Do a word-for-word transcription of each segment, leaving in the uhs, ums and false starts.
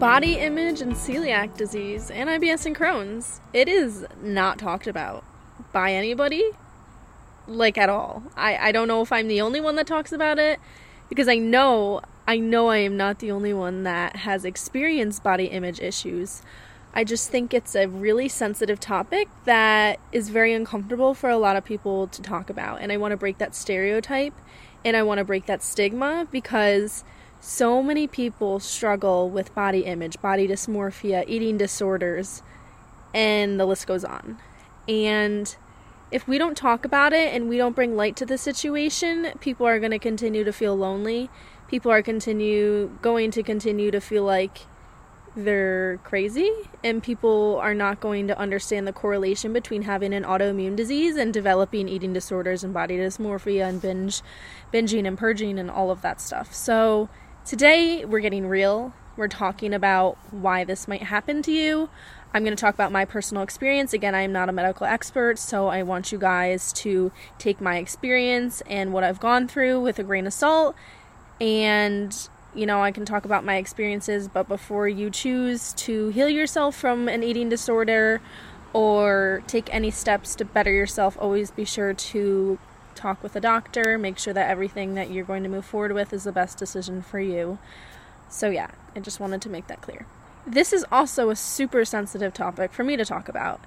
Body image and celiac disease and I B S and Crohn's, it is not talked about by anybody, like at all. I, I don't know if I'm the only one that talks about it, because I know, I know I am not the only one that has experienced body image issues. I just think it's a really sensitive topic that is very uncomfortable for a lot of people to talk about. And I want to break that stereotype and I want to break that stigma, because so many people struggle with body image, body dysmorphia, eating disorders, and the list goes on. And if we don't talk about it and we don't bring light to the situation, people are going to continue to feel lonely. People are continue going to continue to feel like they're crazy, and people are not going to understand the correlation between having an autoimmune disease and developing eating disorders and body dysmorphia and binge, binging and purging and all of that stuff. So today we're getting real. We're talking about why this might happen to you. I'm going to talk about my personal experience. Again, I am not a medical expert, so I want you guys to take my experience and what I've gone through with a grain of salt. And you know, I can talk about my experiences, but before you choose to heal yourself from an eating disorder or take any steps to better yourself, always be sure to talk with a doctor. Make sure that everything that you're going to move forward with is the best decision for you. So yeah, I just wanted to make that clear. This is also a super sensitive topic for me to talk about,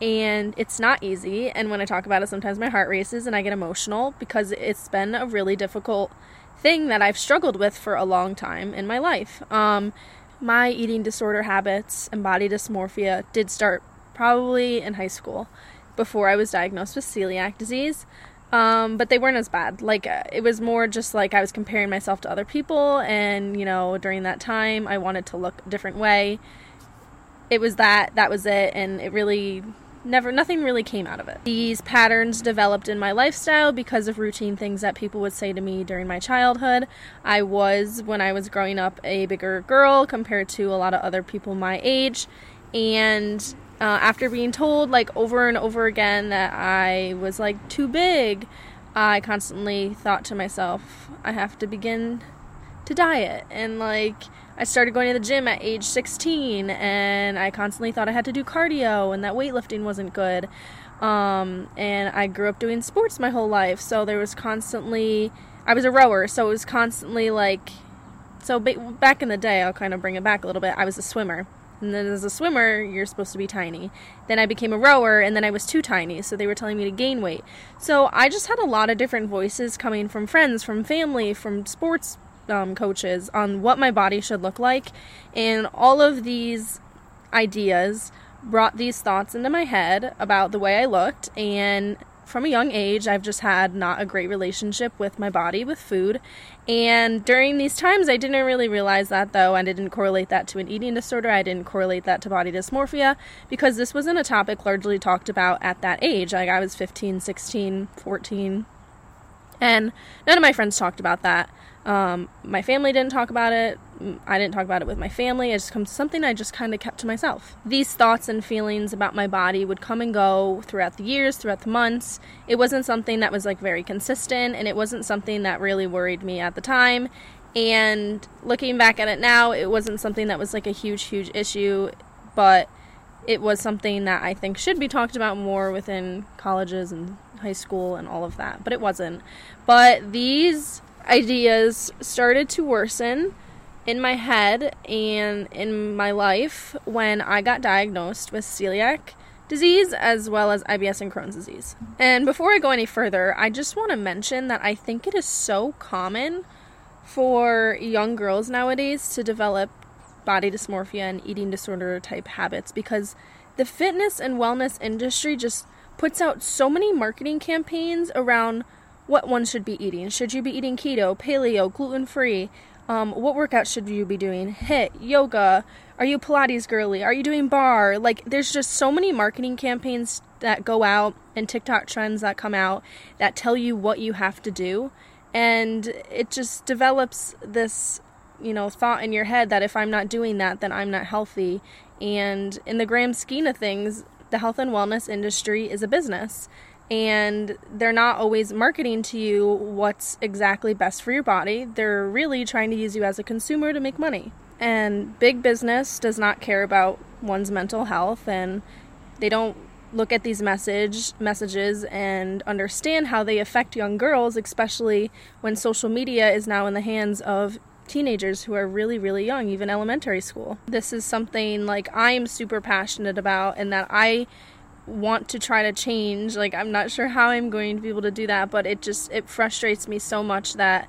and it's not easy. And when I talk about it, sometimes my heart races and I get emotional, because it's been a really difficult thing that I've struggled with for a long time in my life. Um, my eating disorder habits and body dysmorphia did start probably in high school before I was diagnosed with celiac disease, um, but they weren't as bad. Like, it was more just like I was comparing myself to other people, and you know, during that time I wanted to look a different way. It was that, that was it, and it really Never, nothing really came out of it. These patterns developed in my lifestyle because of routine things that people would say to me during my childhood. I was, when I was growing up, a bigger girl compared to a lot of other people my age. And uh, after being told like over and over again that I was like too big, I constantly thought to myself, I have to begin to diet. And like, I started going to the gym at age sixteen, and I constantly thought I had to do cardio and that weightlifting wasn't good. Um, and I grew up doing sports my whole life. So there was constantly, I was a rower. So it was constantly like, so ba- back in the day, I'll kind of bring it back a little bit. I was a swimmer. And then as a swimmer, you're supposed to be tiny. Then I became a rower, and then I was too tiny, so they were telling me to gain weight. So I just had a lot of different voices coming from friends, from family, from sports Um, coaches on what my body should look like, and all of these ideas brought these thoughts into my head about the way I looked. And from a young age, I've just had not a great relationship with my body, with food. And during these times, I didn't really realize that, though. I didn't correlate that to an eating disorder. I didn't correlate that to body dysmorphia, because this wasn't a topic largely talked about at that age. Like, I was fifteen, sixteen, fourteen, and none of my friends talked about that. Um, my family didn't talk about it. I didn't talk about it with my family. It just comes something I just kind of kept to myself. These thoughts and feelings about my body would come and go throughout the years, throughout the months. It wasn't something that was like very consistent, and it wasn't something that really worried me at the time. And looking back at it now, it wasn't something that was like a huge, huge issue, but it was something that I think should be talked about more within colleges and high school and all of that, but it wasn't. But these ideas started to worsen in my head and in my life when I got diagnosed with celiac disease as well as I B S and Crohn's disease. And before I go any further, I just want to mention that I think it is so common for young girls nowadays to develop body dysmorphia and eating disorder type habits, because the fitness and wellness industry just puts out so many marketing campaigns around what one should be eating. Should you be eating keto, paleo, gluten-free? Um, what workouts should you be doing? HIIT, yoga? Are you Pilates girly? Are you doing bar? Like, there's just so many marketing campaigns that go out and TikTok trends that come out that tell you what you have to do. And it just develops this, you know, thought in your head that if I'm not doing that, then I'm not healthy. And in the grand scheme of things, the health and wellness industry is a business. And they're not always marketing to you what's exactly best for your body. They're really trying to use you as a consumer to make money. And big business does not care about one's mental health, and they don't look at these message messages and understand how they affect young girls, especially when social media is now in the hands of teenagers who are really, really young, even elementary school. This is something like I'm super passionate about and that I want to try to change. Like, I'm not sure how I'm going to be able to do that, but it just, it frustrates me so much that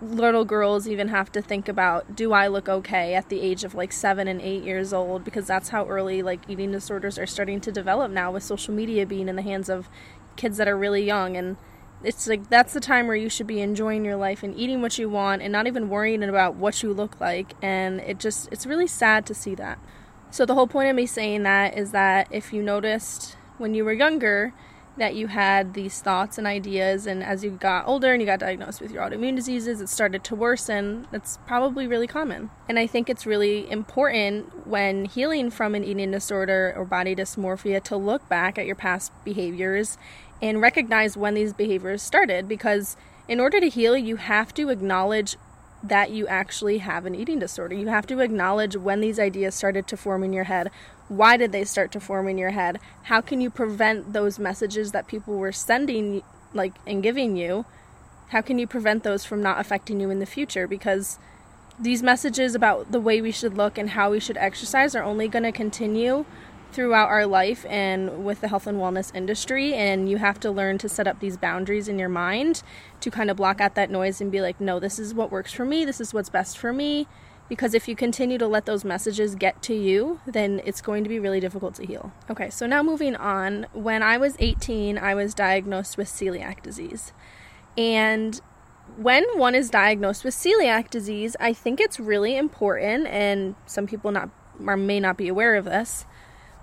little girls even have to think about, do I look okay at the age of like seven and eight years old? Because that's how early like eating disorders are starting to develop now, with social media being in the hands of kids that are really young. And it's like, that's the time where you should be enjoying your life and eating what you want and not even worrying about what you look like. And it just, it's really sad to see that. So the whole point of me saying that is that if you noticed when you were younger that you had these thoughts and ideas, and as you got older and you got diagnosed with your autoimmune diseases, it started to worsen, that's probably really common. And I think it's really important when healing from an eating disorder or body dysmorphia to look back at your past behaviors and recognize when these behaviors started, because in order to heal, you have to acknowledge that you actually have an eating disorder. You have to acknowledge when these ideas started to form in your head. Why did they start to form in your head? How can you prevent those messages that people were sending like and giving you? How can you prevent those from not affecting you in the future? Because these messages about the way we should look and how we should exercise are only going to continue throughout our life and with the health and wellness industry, and you have to learn to set up these boundaries in your mind to kind of block out that noise and be like, no, this is what works for me, this is what's best for me. Because if you continue to let those messages get to you, then it's going to be really difficult to heal. Okay, so now moving on. When I was eighteen, I was diagnosed with celiac disease. And when one is diagnosed with celiac disease, I think it's really important, and some people not or may not be aware of this,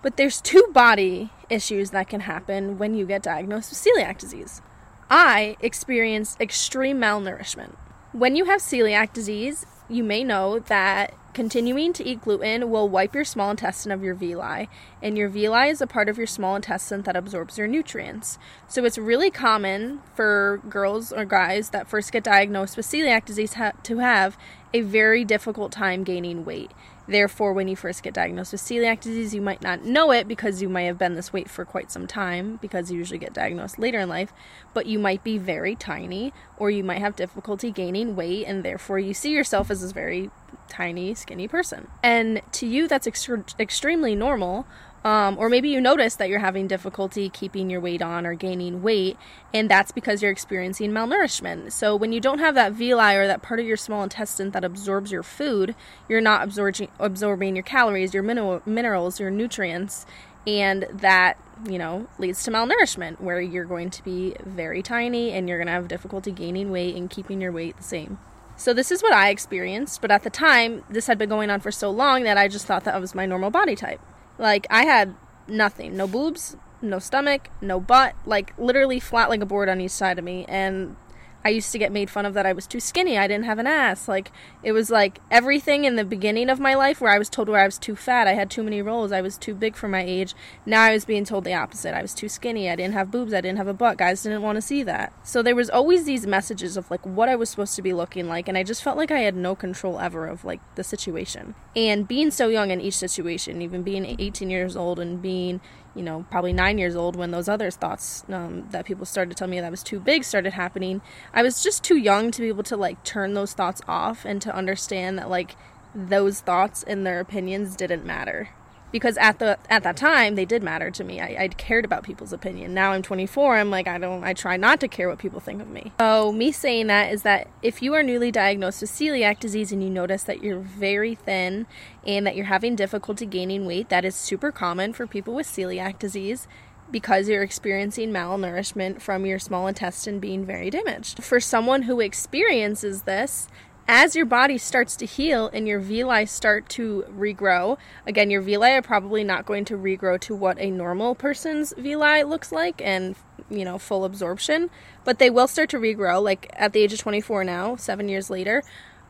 but there's two body issues that can happen when you get diagnosed with celiac disease. I experienced extreme malnourishment. When you have celiac disease, you may know that continuing to eat gluten will wipe your small intestine of your villi, and your villi is a part of your small intestine that absorbs your nutrients. So it's really common for girls or guys that first get diagnosed with celiac disease ha- to have a very difficult time gaining weight. Therefore, when you first get diagnosed with celiac disease, you might not know it because you might have been this weight for quite some time, because you usually get diagnosed later in life, but you might be very tiny, or you might have difficulty gaining weight, and therefore you see yourself as this very tiny, skinny person. And to you, that's ex- extremely normal. Um, or maybe you notice that you're having difficulty keeping your weight on or gaining weight, and that's because you're experiencing malnourishment. So when you don't have that villi or that part of your small intestine that absorbs your food, you're not absorbing absorbing your calories, your mineral, minerals, your nutrients, and that, you know, leads to malnourishment, where you're going to be very tiny and you're going to have difficulty gaining weight and keeping your weight the same. So this is what I experienced, but at the time, this had been going on for so long that I just thought that was my normal body type. Like, I had nothing, no boobs, no stomach, no butt, like literally flat like a board on each side of me. And I used to get made fun of that I was too skinny, I didn't have an ass. Like, it was like everything in the beginning of my life where I was told where I was too fat, I had too many rolls, I was too big for my age. Now I was being told the opposite. I was too skinny, I didn't have boobs, I didn't have a butt, guys didn't want to see that. So there was always these messages of like what I was supposed to be looking like, and I just felt like I had no control ever of like the situation. And being so young in each situation, even being eighteen years old and being, you know, probably nine years old when those other thoughts um, that people started to tell me that I was too big started happening, I was just too young to be able to like turn those thoughts off and to understand that like those thoughts and their opinions didn't matter. Because at the at that time, they did matter to me. I, I cared about people's opinion. Now I'm twenty-four, I'm like, I don't, I try not to care what people think of me. So me saying that is that if you are newly diagnosed with celiac disease and you notice that you're very thin and that you're having difficulty gaining weight, that is super common for people with celiac disease, because you're experiencing malnourishment from your small intestine being very damaged. For someone who experiences this, as your body starts to heal and your villi start to regrow, again, your villi are probably not going to regrow to what a normal person's villi looks like and, you know, full absorption, but they will start to regrow. Like at the age of twenty-four now, seven years later,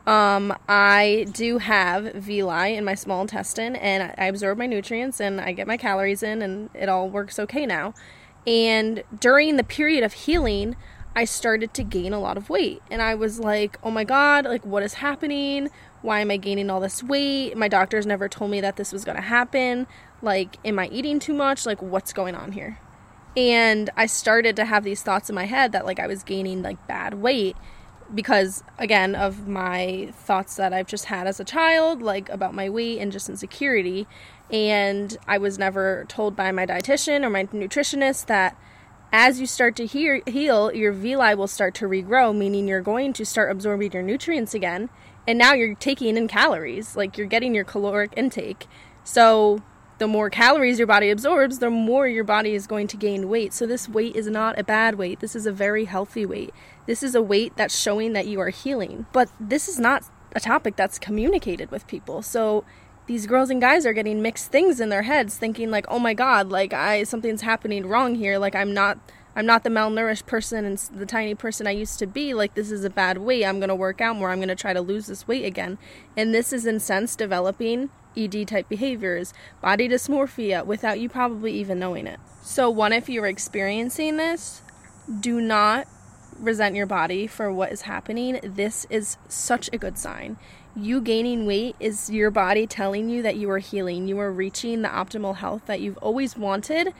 um, I do have villi in my small intestine, and I absorb my nutrients and I get my calories in, and it all works okay now. And during the period of healing, I started to gain a lot of weight. And I was like, oh my God, like what is happening? Why am I gaining all this weight? My doctors never told me that this was going to happen. Like, am I eating too much? Like, what's going on here? And I started to have these thoughts in my head that like I was gaining like bad weight because, again, of my thoughts that I've just had as a child, like about my weight and just insecurity. And I was never told by my dietitian or my nutritionist that as you start to heal, heal, your villi will start to regrow, meaning you're going to start absorbing your nutrients again. And now you're taking in calories, like you're getting your caloric intake. So the more calories your body absorbs, the more your body is going to gain weight. So this weight is not a bad weight. This is a very healthy weight. This is a weight that's showing that you are healing. But this is not a topic that's communicated with people. So these girls and guys are getting mixed things in their heads, thinking like, oh my God, like I something's happening wrong here. Like I'm not I'm not the malnourished person and the tiny person I used to be. Like this is a bad weight. I'm going to work out more. I'm going to try to lose this weight again. And this is in sense developing E D type behaviors, body dysmorphia, without you probably even knowing it. So one, if you're experiencing this, do not resent your body for what is happening. This is such a good sign. You gaining weight is your body telling you that you are healing. You are reaching the optimal health that you've always wanted.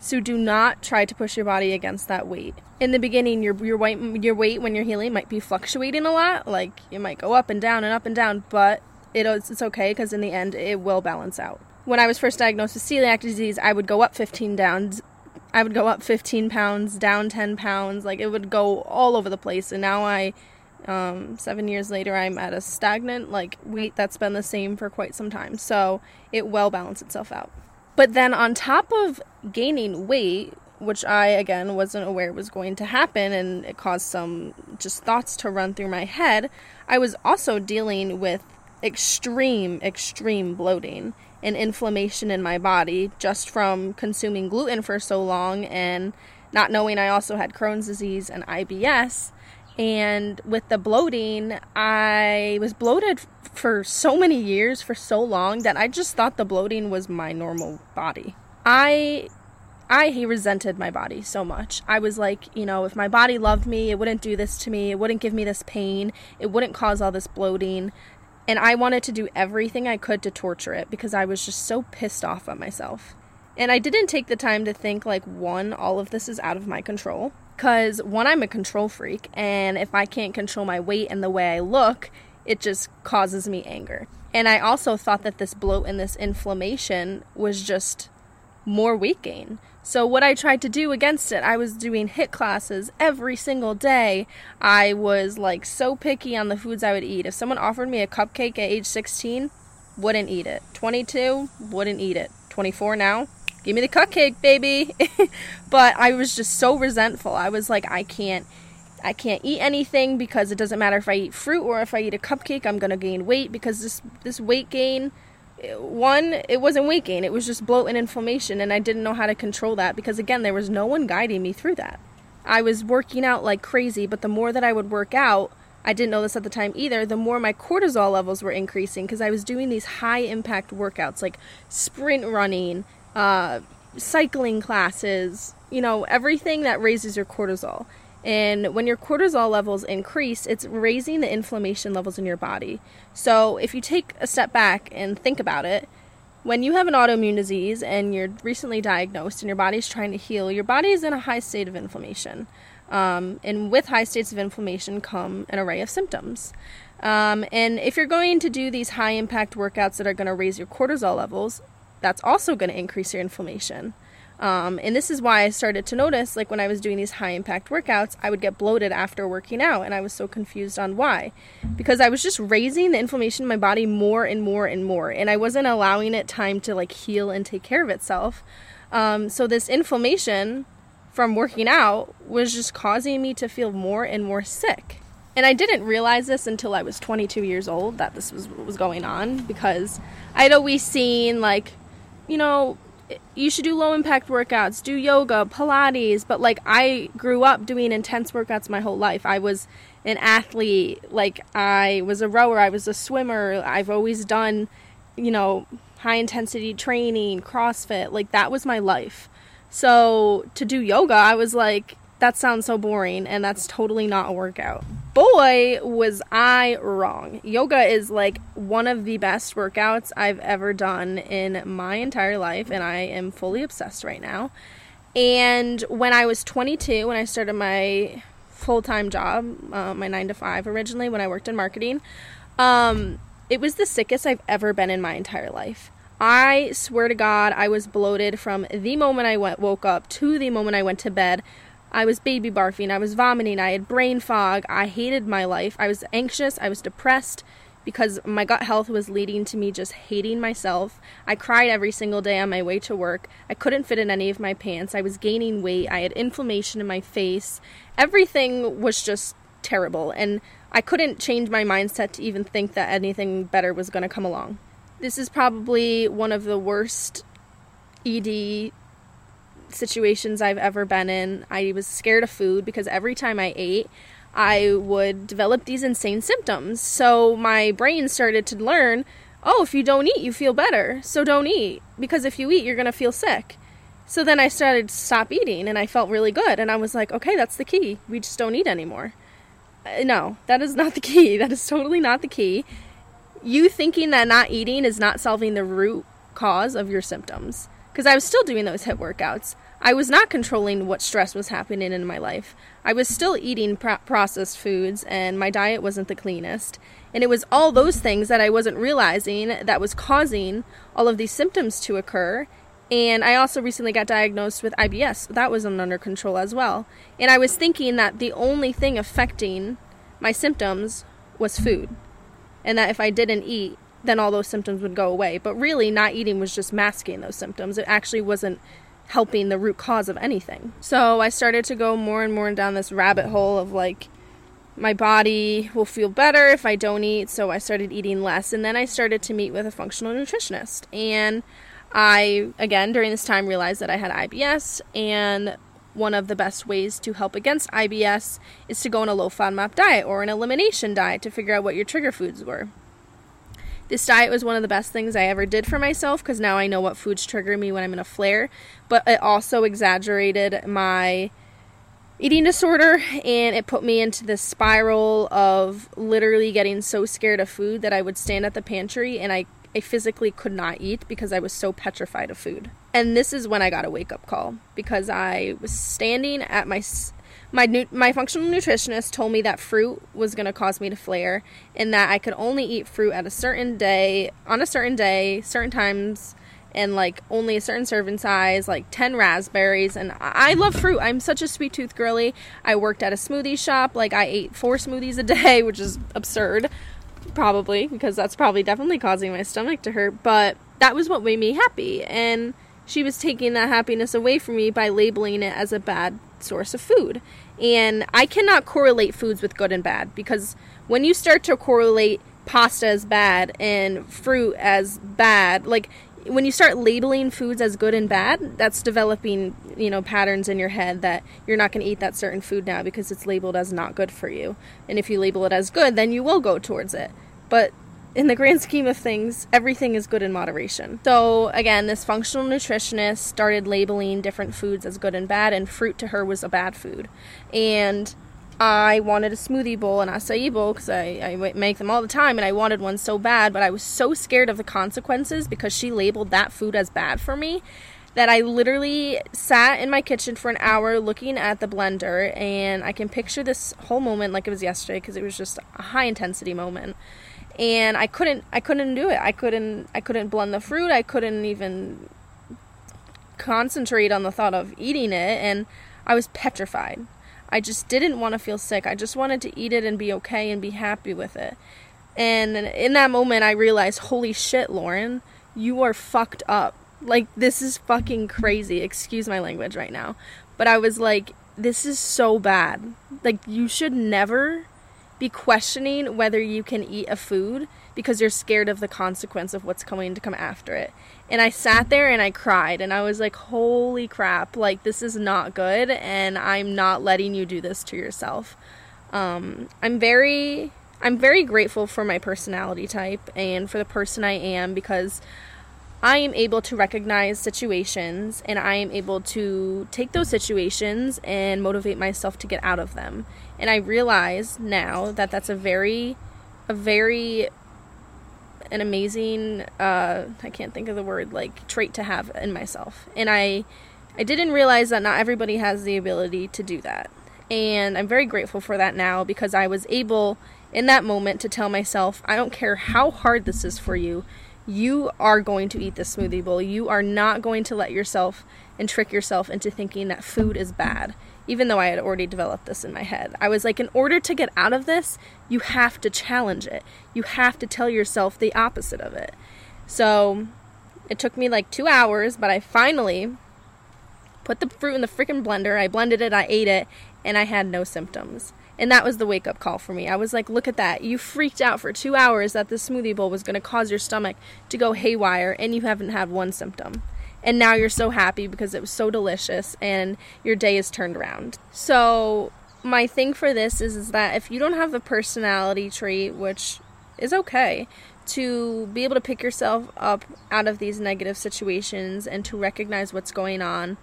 So do not try to push your body against that weight. In the beginning, your your weight, your weight when you're healing might be fluctuating a lot. Like it might go up and down and up and down, but It, it's okay because in the end, it will balance out. When I was first diagnosed with celiac disease, I would go up fifteen pounds, I would go up fifteen pounds, down ten pounds, like it would go all over the place. And now I, um, seven years later, I'm at a stagnant like weight that's been the same for quite some time. So it will balance itself out. But then on top of gaining weight, which I, again, wasn't aware was going to happen, and it caused some just thoughts to run through my head, I was also dealing with extreme, extreme bloating and inflammation in my body just from consuming gluten for so long and not knowing I also had Crohn's disease and I B S. And with the bloating, I was bloated for so many years, for so long, that I just thought the bloating was my normal body. I I resented my body so much. I was like, you know, if my body loved me, it wouldn't do this to me. It wouldn't give me this pain. It wouldn't cause all this bloating. And I wanted to do everything I could to torture it because I was just so pissed off at myself. And I didn't take the time to think, like, one, all of this is out of my control. Because, one, I'm a control freak. And if I can't control my weight and the way I look, it just causes me anger. And I also thought that this bloat and this inflammation was just more weight gain. So what I tried to do against it, I was doing HIIT classes every single day. I was like so picky on the foods I would eat. If someone offered me a cupcake at age sixteen, wouldn't eat it. twenty-two, wouldn't eat it. twenty-four now, give me the cupcake, baby. But I was just so resentful. I was like, I can't, I can't eat anything because it doesn't matter if I eat fruit or if I eat a cupcake, I'm going to gain weight because this, this weight gain, one, it wasn't weight gain. It was just bloat and inflammation, and I didn't know how to control that because, again, there was no one guiding me through that. I was working out like crazy, but the more that I would work out, I didn't know this at the time either, the more my cortisol levels were increasing because I was doing these high-impact workouts like sprint running, uh, cycling classes, you know, everything that raises your cortisol. And when your cortisol levels increase, it's raising the inflammation levels in your body. So if you take a step back and think about it, when you have an autoimmune disease and you're recently diagnosed and your body's trying to heal, your body is in a high state of inflammation. Um, and with high states of inflammation come an array of symptoms. Um, and if you're going to do these high impact workouts that are going to raise your cortisol levels, that's also going to increase your inflammation. Um, and this is why I started to notice, like when I was doing these high impact workouts, I would get bloated after working out. And I was so confused on why, because I was just raising the inflammation in my body more and more and more. And I wasn't allowing it time to like heal and take care of itself. Um, so this inflammation from working out was just causing me to feel more and more sick. And I didn't realize this until I was twenty-two years old that this was what was going on, because I'd always seen like, you know, you should do low impact workouts, do yoga, Pilates. But like I grew up doing intense workouts my whole life. I was an athlete. Like I was a rower. I was a swimmer. I've always done, you know, high intensity training, CrossFit. Like that was my life. So to do yoga, I was like, That sounds so boring, and that's totally not a workout. Boy, was I wrong. Yoga is like one of the best workouts I've ever done in my entire life, and I am fully obsessed right now. And when I was twenty-two, when I started my full-time job, uh, my nine to five originally, when I worked in marketing, um, it was the sickest I've ever been in my entire life. I swear to God, I was bloated from the moment I went, woke up to the moment I went to bed. I was baby barfing, I was vomiting, I had brain fog, I hated my life, I was anxious, I was depressed because my gut health was leading to me just hating myself. I cried every single day on my way to work, I couldn't fit in any of my pants, I was gaining weight, I had inflammation in my face, everything was just terrible, and I couldn't change my mindset to even think that anything better was going to come along. This is probably one of the worst E D situations I've ever been in. I was scared of food because every time I ate, I would develop these insane symptoms. So my brain started to learn, oh, if you don't eat, you feel better. So don't eat, because if you eat, you're going to feel sick. So then I started to stop eating, and I felt really good. And I was like, okay, that's the key. We just don't eat anymore. Uh, no, that is not the key. That is totally not the key. You thinking that not eating is not solving the root cause of your symptoms. Because I was still doing those HIIT workouts. I was not controlling what stress was happening in my life. I was still eating pro- processed foods, and my diet wasn't the cleanest. And it was all those things that I wasn't realizing that was causing all of these symptoms to occur. And I also recently got diagnosed with I B S. So that wasn't under control as well. And I was thinking that the only thing affecting my symptoms was food. And that if I didn't eat, then all those symptoms would go away. But really, not eating was just masking those symptoms. It actually wasn't helping the root cause of anything. So I started to go more and more down this rabbit hole of like, my body will feel better if I don't eat. So I started eating less. And then I started to meet with a functional nutritionist. And I, again, during this time realized that I had I B S. And one of the best ways to help against I B S is to go on a low FODMAP diet or an elimination diet to figure out what your trigger foods were. This diet was one of the best things I ever did for myself because now I know what foods trigger me when I'm in a flare, but it also exaggerated my eating disorder, and it put me into this spiral of literally getting so scared of food that I would stand at the pantry and I, I physically could not eat because I was so petrified of food. And this is when I got a wake-up call because I was standing at my... My nu- my functional nutritionist told me that fruit was going to cause me to flare and that I could only eat fruit at a certain day, on a certain day, certain times, and like only a certain serving size, like ten raspberries. And I, I love fruit. I'm such a sweet tooth girly. I worked at a smoothie shop. Like I ate four smoothies a day, which is absurd, probably, because that's probably definitely causing my stomach to hurt. But that was what made me happy. And she was taking that happiness away from me by labeling it as a bad source of food. And I cannot correlate foods with good and bad, because when you start to correlate pasta as bad and fruit as bad, like when you start labeling foods as good and bad, that's developing, you know, patterns in your head that you're not going to eat that certain food now because it's labeled as not good for you. And if you label it as good, then you will go towards it. But in the grand scheme of things, everything is good in moderation. So again, this functional nutritionist started labeling different foods as good and bad, and fruit to her was a bad food. And I wanted a smoothie bowl, an acai bowl, because I, I make them all the time, and I wanted one so bad, but I was so scared of the consequences because she labeled that food as bad for me that I literally sat in my kitchen for an hour looking at the blender, and I can picture this whole moment like it was yesterday because it was just a high intensity moment. And I couldn't, I couldn't do it. I couldn't, I couldn't blend the fruit. I couldn't even concentrate on the thought of eating it. And I was petrified. I just didn't want to feel sick. I just wanted to eat it and be okay and be happy with it. And in that moment, I realized, holy shit, Lauren, you are fucked up. Like, this is fucking crazy. Excuse my language right now. But I was like, this is so bad. Like, you should never be questioning whether you can eat a food because you're scared of the consequence of what's going to come after it. And I sat there and I cried and I was like, holy crap, like this is not good, and I'm not letting you do this to yourself. Um, I'm very, I'm very grateful for my personality type and for the person I am, because I am able to recognize situations, and I am able to take those situations and motivate myself to get out of them. And I realize now that that's a very, a very, an amazing, uh, I can't think of the word, like, trait to have in myself. And I, I didn't realize that not everybody has the ability to do that. And I'm very grateful for that now, because I was able in that moment to tell myself, I don't care how hard this is for you, you are going to eat this smoothie bowl. You are not going to let yourself and trick yourself into thinking that food is bad, even though I had already developed this in my head. I was like, in order to get out of this, you have to challenge it. You have to tell yourself the opposite of it. So it took me like two hours, but I finally put the fruit in the freaking blender. I blended it, I ate it, and I had no symptoms. And that was the wake-up call for me. I was like, look at that. You freaked out for two hours that this smoothie bowl was going to cause your stomach to go haywire, and you haven't had one symptom. And now you're so happy because it was so delicious, and your day is turned around. So my thing for this is, is that if you don't have the personality trait, which is okay, to be able to pick yourself up out of these negative situations and to recognize what's going on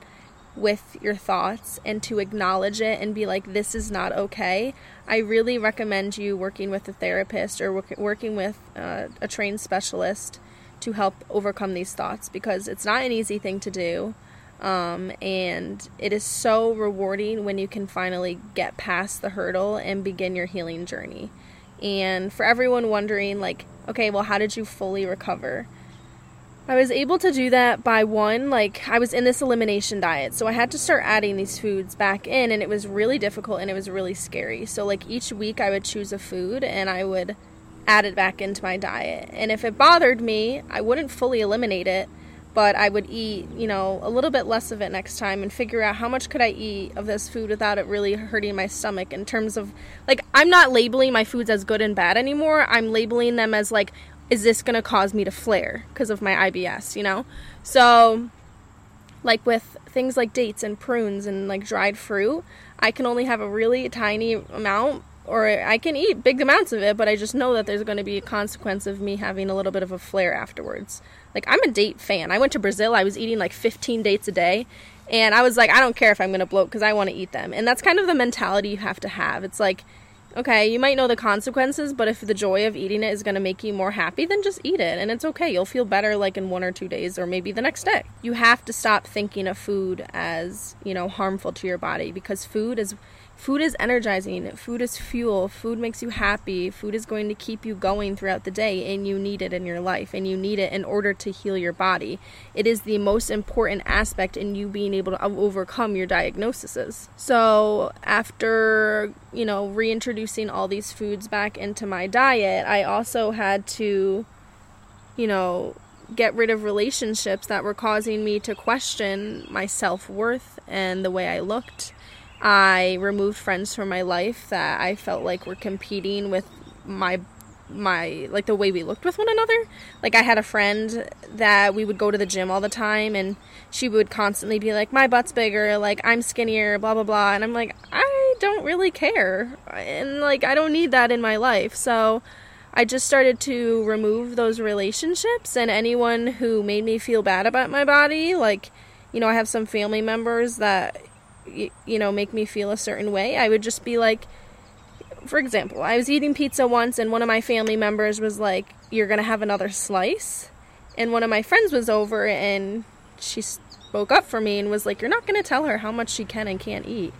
with your thoughts and to acknowledge it and be like, this is not okay, I really recommend you working with a therapist or work, working with uh, a trained specialist to help overcome these thoughts, because it's not an easy thing to do, um, and it is so rewarding when you can finally get past the hurdle and begin your healing journey. And for everyone wondering, like, okay, well, how did you fully recover? I was able to do that by, one, like, I was in this elimination diet, so I had to start adding these foods back in, and it was really difficult, and it was really scary. So, like, each week I would choose a food, and I would add it back into my diet. And if it bothered me, I wouldn't fully eliminate it, but I would eat, you know, a little bit less of it next time and figure out how much could I eat of this food without it really hurting my stomach in terms of, like, I'm not labeling my foods as good and bad anymore. I'm labeling them as, like, is this going to cause me to flare because of my I B S, you know? So, like, with things like dates and prunes and, like, dried fruit, I can only have a really tiny amount, or I can eat big amounts of it, but I just know that there's going to be a consequence of me having a little bit of a flare afterwards. Like, I'm a date fan. I went to Brazil. I was eating, like, fifteen dates a day, and I was like, I don't care if I'm going to bloat because I want to eat them. And that's kind of the mentality you have to have. It's like, okay, you might know the consequences, but if the joy of eating it is going to make you more happy, then just eat it, and it's okay. You'll feel better, like, in one or two days, or maybe the next day. You have to stop thinking of food as, you know, harmful to your body, because food is food is energizing. Food is fuel. Food makes you happy. Food is going to keep you going throughout the day, and you need it in your life, and you need it in order to heal your body. It is the most important aspect in you being able to overcome your diagnoses. So after, you know, reintroducing all these foods back into my diet, I also had to, you know, get rid of relationships that were causing me to question my self-worth and the way I looked. I removed friends from my life that I felt like were competing with my my like the way we looked with one another. Like, I had a friend that we would go to the gym all the time, and she would constantly be like, my butt's bigger, like, I'm skinnier, blah blah blah, and I'm like, I don't really care, and, like, I don't need that in my life. So I just started to remove those relationships, and anyone who made me feel bad about my body, like, you know, I have some family members that y- you know make me feel a certain way. I would just be like, for example, I was eating pizza once, and one of my family members was like, you're going to have another slice. And one of my friends was over, and she spoke up for me and was like, you're not going to tell her how much she can and can't eat.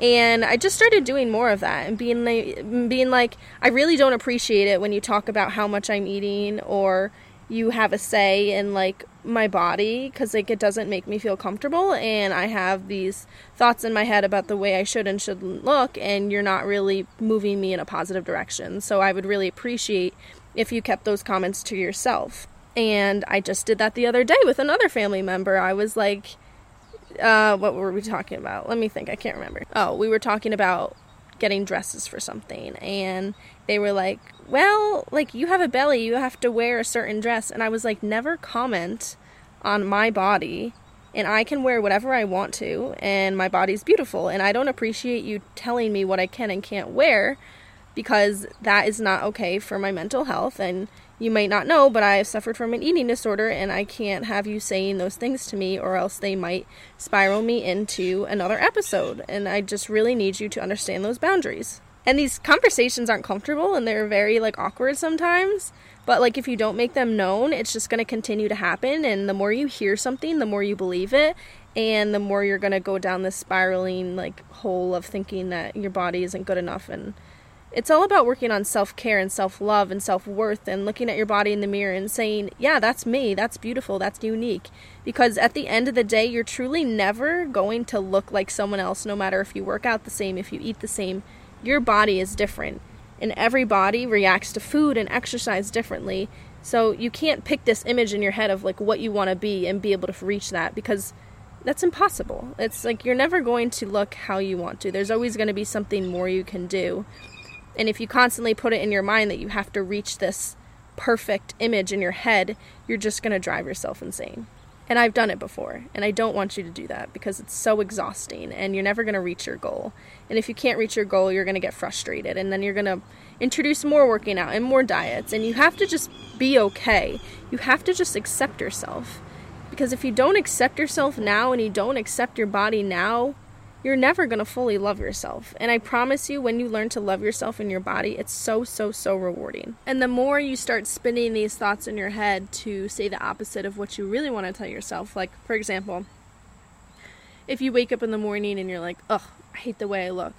And I just started doing more of that and being like, being like, I really don't appreciate it when you talk about how much I'm eating, or you have a say in, like, my body, because, like, it doesn't make me feel comfortable, and I have these thoughts in my head about the way I should and shouldn't look, and you're not really moving me in a positive direction. So I would really appreciate if you kept those comments to yourself. And I just did that the other day with another family member. I was like, uh, what were we talking about? Let me think. I can't remember. Oh, we were talking about getting dresses for something, and they were like, well, like, you have a belly, you have to wear a certain dress. And I was like, never comment on my body, and I can wear whatever I want to, and my body's beautiful, and I don't appreciate you telling me what I can and can't wear, because that is not okay for my mental health, and you might not know, but I have suffered from an eating disorder, and I can't have you saying those things to me, or else they might spiral me into another episode. And I just really need you to understand those boundaries. And these conversations aren't comfortable, and they're very, like, awkward sometimes. But, like, if you don't make them known, it's just going to continue to happen. And the more you hear something, the more you believe it. And the more you're going to go down this spiraling, like, hole of thinking that your body isn't good enough. And it's all about working on self-care and self-love and self-worth and looking at your body in the mirror and saying, yeah, that's me. That's beautiful. That's unique. Because at the end of the day, you're truly never going to look like someone else, no matter if you work out the same, if you eat the same. Your body is different, and every body reacts to food and exercise differently. So you can't pick this image in your head of, like, what you want to be and be able to reach that, because that's impossible. It's like you're never going to look how you want to. There's always going to be something more you can do. And if you constantly put it in your mind that you have to reach this perfect image in your head, you're just going to drive yourself insane. And I've done it before, and I don't want you to do that, because it's so exhausting, and you're never going to reach your goal. And if you can't reach your goal, you're going to get frustrated, and then you're going to introduce more working out and more diets, and you have to just be okay. You have to just accept yourself, because if you don't accept yourself now and you don't accept your body now, you're never going to fully love yourself. And I promise you, when you learn to love yourself and your body, it's so, so, so rewarding. And the more you start spinning these thoughts in your head to say the opposite of what you really want to tell yourself, like, for example, if you wake up in the morning and you're like, ugh, I hate the way I look,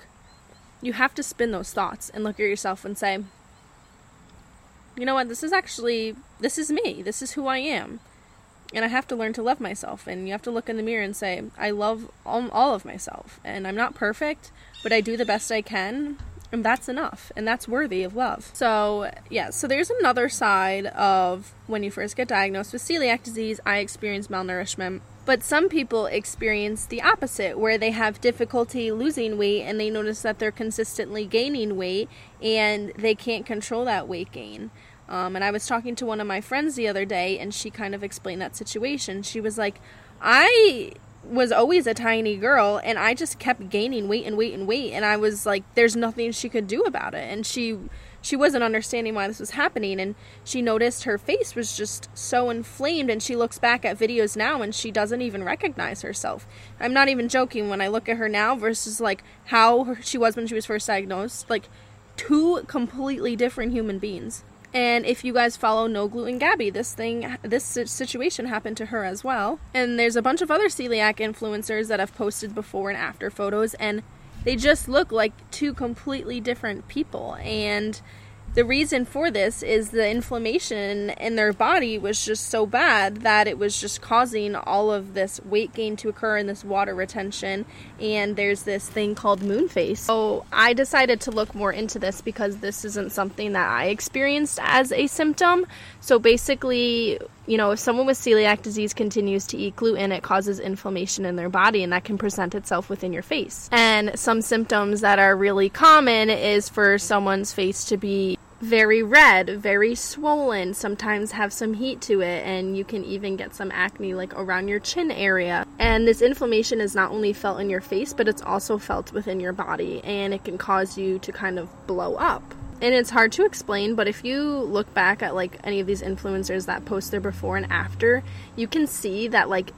you have to spin those thoughts and look at yourself and say, you know what, this is actually, this is me, this is who I am. And I have to learn to love myself. And you have to look in the mirror and say, I love all, all of myself. And I'm not perfect, but I do the best I can. And that's enough. And that's worthy of love. So, yeah. So there's another side of when you first get diagnosed with celiac disease, I experienced malnourishment. But some people experience the opposite, where they have difficulty losing weight and they notice that they're consistently gaining weight and they can't control that weight gain. Um, and I was talking to one of my friends the other day, and she kind of explained that situation. She was like, I was always a tiny girl, and I just kept gaining weight and weight and weight. And I was like, there's nothing she could do about it. And she she wasn't understanding why this was happening. And she noticed her face was just so inflamed. And she looks back at videos now, and she doesn't even recognize herself. I'm not even joking. When I look at her now versus, like, how she was when she was first diagnosed, like, two completely different human beings. And if you guys follow No Gluten Gabby, this thing, this situation happened to her as well. And there's a bunch of other celiac influencers that have posted before and after photos, and they just look like two completely different people. And the reason for this is the inflammation in their body was just so bad that it was just causing all of this weight gain to occur and this water retention. And there's this thing called moon face. So I decided to look more into this, because this isn't something that I experienced as a symptom. So basically, you know, if someone with celiac disease continues to eat gluten, it causes inflammation in their body, and that can present itself within your face. And some symptoms that are really common is for someone's face to be very red, very swollen, sometimes have some heat to it, and you can even get some acne, like, around your chin area. And this inflammation is not only felt in your face, but it's also felt within your body, and it can cause you to kind of blow up. And it's hard to explain, but if you look back at, like, any of these influencers that post their before and after, you can see that, like,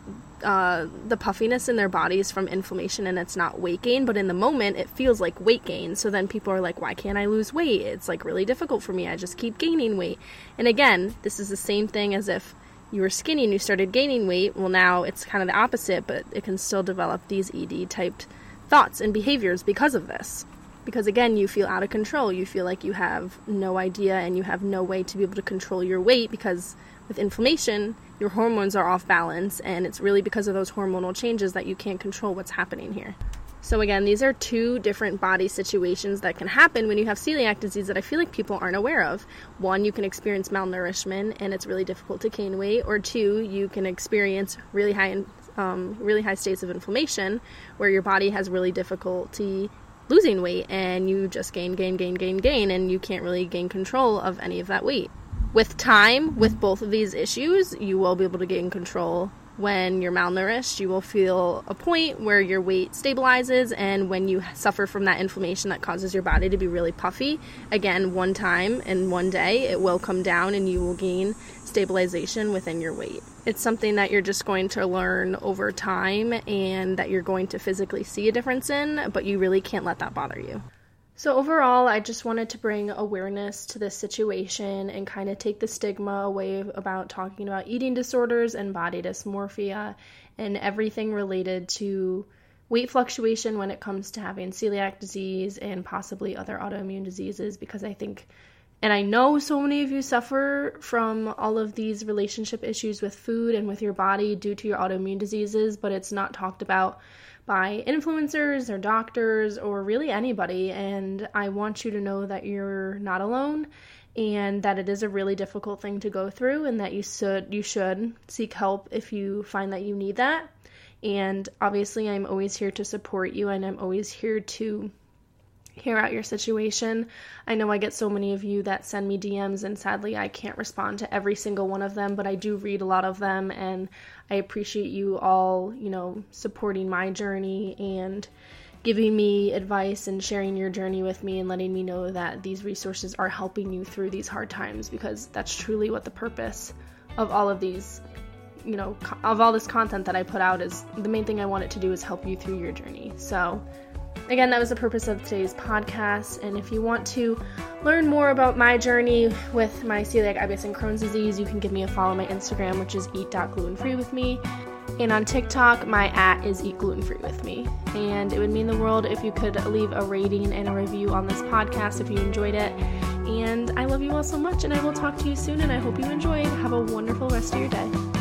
Uh, the puffiness in their body is from inflammation, and it's not weight gain, but in the moment it feels like weight gain. So then people are like, why can't I lose weight? It's, like, really difficult for me. I just keep gaining weight. And again, this is the same thing as if you were skinny and you started gaining weight. Well, now it's kind of the opposite, but it can still develop these E D type thoughts and behaviors because of this. Because again, you feel out of control. You feel like you have no idea, and you have no way to be able to control your weight, because with inflammation, your hormones are off balance, and it's really because of those hormonal changes that you can't control what's happening here. So again, these are two different body situations that can happen when you have celiac disease that I feel like people aren't aware of. One, you can experience malnourishment, and it's really difficult to gain weight. Or two, you can experience really high, um, really high states of inflammation, where your body has really difficulty losing weight, and you just gain, gain, gain, gain, gain, and you can't really gain control of any of that weight. With time, with both of these issues, you will be able to gain control when you're malnourished, you will feel a point where your weight stabilizes, and when you suffer from that inflammation that causes your body to be really puffy, again, one time and one day, it will come down and you will gain stabilization within your weight. It's something that you're just going to learn over time and that you're going to physically see a difference in, but you really can't let that bother you. So overall, I just wanted to bring awareness to this situation and kind of take the stigma away about talking about eating disorders and body dysmorphia and everything related to weight fluctuation when it comes to having celiac disease and possibly other autoimmune diseases, because I think, and I know so many of you suffer from all of these relationship issues with food and with your body due to your autoimmune diseases, but it's not talked about by influencers or doctors or really anybody. And I want you to know that you're not alone and that it is a really difficult thing to go through and that you should, you should seek help if you find that you need that. And obviously I'm always here to support you and I'm always here to hear out your situation. I know I get so many of you that send me D Ms, and sadly I can't respond to every single one of them, but I do read a lot of them, and I appreciate you all, you know, supporting my journey and giving me advice and sharing your journey with me and letting me know that these resources are helping you through these hard times, because that's truly what the purpose of all of these, you know, of all this content that I put out is. The main thing I want it to do is help you through your journey. So again, that was the purpose of today's podcast, and if you want to learn more about my journey with my celiac, I B S, and Crohn's disease, you can give me a follow on my Instagram, which is eat dot gluten free with me, and on TikTok, my at is eat gluten free with me, and it would mean the world if you could leave a rating and a review on this podcast if you enjoyed it, and I love you all so much, and I will talk to you soon, and I hope you enjoyed. Have a wonderful rest of your day.